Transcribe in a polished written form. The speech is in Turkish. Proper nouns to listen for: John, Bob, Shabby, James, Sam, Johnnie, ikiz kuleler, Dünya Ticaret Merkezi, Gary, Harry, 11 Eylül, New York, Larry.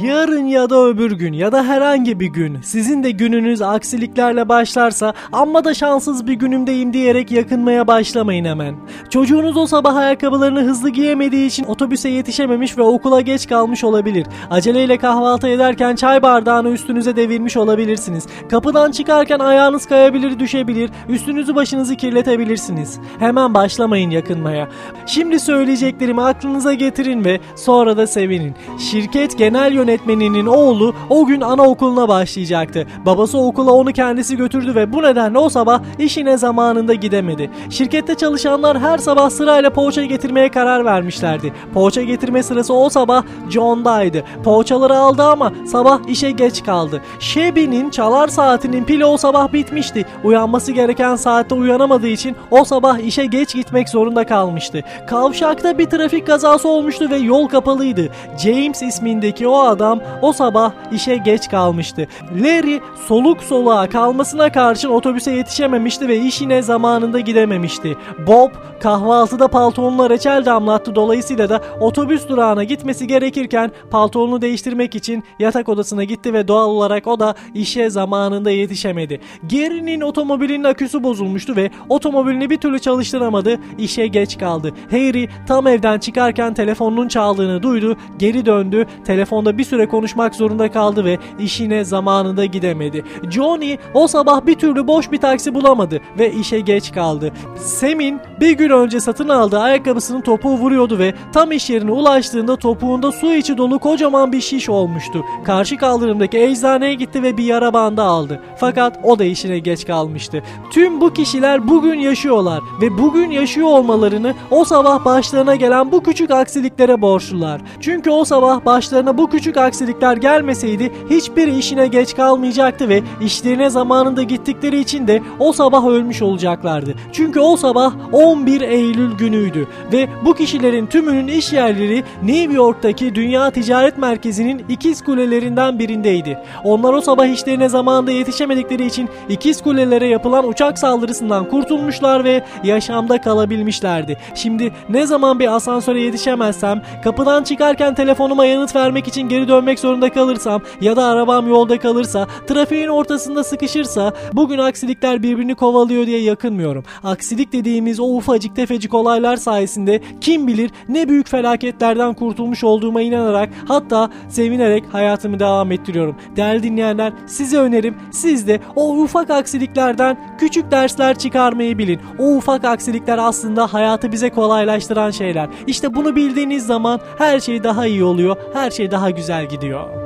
Yarın ya da öbür gün ya da herhangi bir gün sizin de gününüz aksiliklerle başlarsa amma da şanssız bir günümdeyim diyerek yakınmaya başlamayın hemen. Çocuğunuz o sabah ayakkabılarını hızlı giyemediği için otobüse yetişememiş ve okula geç kalmış olabilir. Aceleyle kahvaltı ederken çay bardağını üstünüze devirmiş olabilirsiniz. Kapıdan çıkarken ayağınız kayabilir, düşebilir, üstünüzü başınızı kirletebilirsiniz. Hemen başlamayın yakınmaya. Şimdi söyleyeceklerimi aklınıza getirin ve sonra da sevinin. Şirket genel yönetmeninin oğlu o gün anaokuluna başlayacaktı. Babası okula onu kendisi götürdü ve bu nedenle o sabah işine zamanında gidemedi. Şirkette çalışanlar her sabah sırayla poğaça getirmeye karar vermişlerdi. Poğaça getirme sırası o sabah John'daydı. Poğaçaları aldı ama sabah işe geç kaldı. Shabby'nin çalar saatinin pili o sabah bitmişti. Uyanması gereken saatte uyanamadığı için o sabah işe geç gitmek zorunda kalmıştı. Kavşakta bir trafik kazası olmuştu ve yol kapalıydı. James ismindeki o adam o sabah işe geç kalmıştı. Larry soluk soluğa kalmasına karşın otobüse yetişememişti ve işine zamanında gidememişti. Bob kahvaltıda paltonuna reçel damlattı, dolayısıyla da otobüs durağına gitmesi gerekirken paltonunu değiştirmek için yatak odasına gitti ve doğal olarak o da işe zamanında yetişemedi. Gary'nin otomobilinin aküsü bozulmuştu ve otomobilini bir türlü çalıştıramadı, işe geç kaldı. Harry tam evden çıkarken telefonunun çaldığını duydu, geri döndü, telefonda bir süre konuşmak zorunda kaldı ve işine zamanında gidemedi. Johnnie o sabah bir türlü boş bir taksi bulamadı ve işe geç kaldı. Sam'in bir gün önce satın aldığı ayakkabısının topuğu vuruyordu ve tam iş yerine ulaştığında topuğunda su içi dolu kocaman bir şiş olmuştu. Karşı kaldırımdaki eczaneye gitti ve bir yara bandı aldı. Fakat o da işine geç kalmıştı. Tüm bu kişiler bugün yaşıyorlar ve bugün yaşıyor olmalarını o sabah başlarına gelen bu küçük aksiliklere borçlular. Çünkü o sabah başlarına bu küçük aksilikler gelmeseydi hiçbir işine geç kalmayacaktı ve işlerine zamanında gittikleri için de o sabah ölmüş olacaklardı. Çünkü o sabah 11 Eylül günüydü ve bu kişilerin tümünün iş yerleri New York'taki Dünya Ticaret Merkezi'nin ikiz kulelerinden birindeydi. Onlar o sabah işlerine zamanında yetişemedikleri için ikiz kulelere yapılan uçak saldırısından kurtulmuşlar ve yaşamda kalabilmişlerdi. Şimdi ne zaman bir asansöre yetişemezsem, kapıdan çıkarken telefonuma yanıt vermek için geri dönmek zorunda kalırsam ya da arabam yolda kalırsa, trafiğin ortasında sıkışırsa bugün aksilikler birbirini kovalıyor diye yakınmıyorum. Aksilik dediğimiz o ufacık tefecik olaylar sayesinde kim bilir ne büyük felaketlerden kurtulmuş olduğuma inanarak, hatta sevinerek hayatımı devam ettiriyorum. Değerli dinleyenler, size önerim, siz de o ufak aksiliklerden küçük dersler çıkarmayı bilin. O ufak aksilikler aslında hayatı bize kolaylaştıran şeyler. İşte bunu bildiğiniz zaman her şey daha iyi oluyor, her şey daha güzel gidiyor.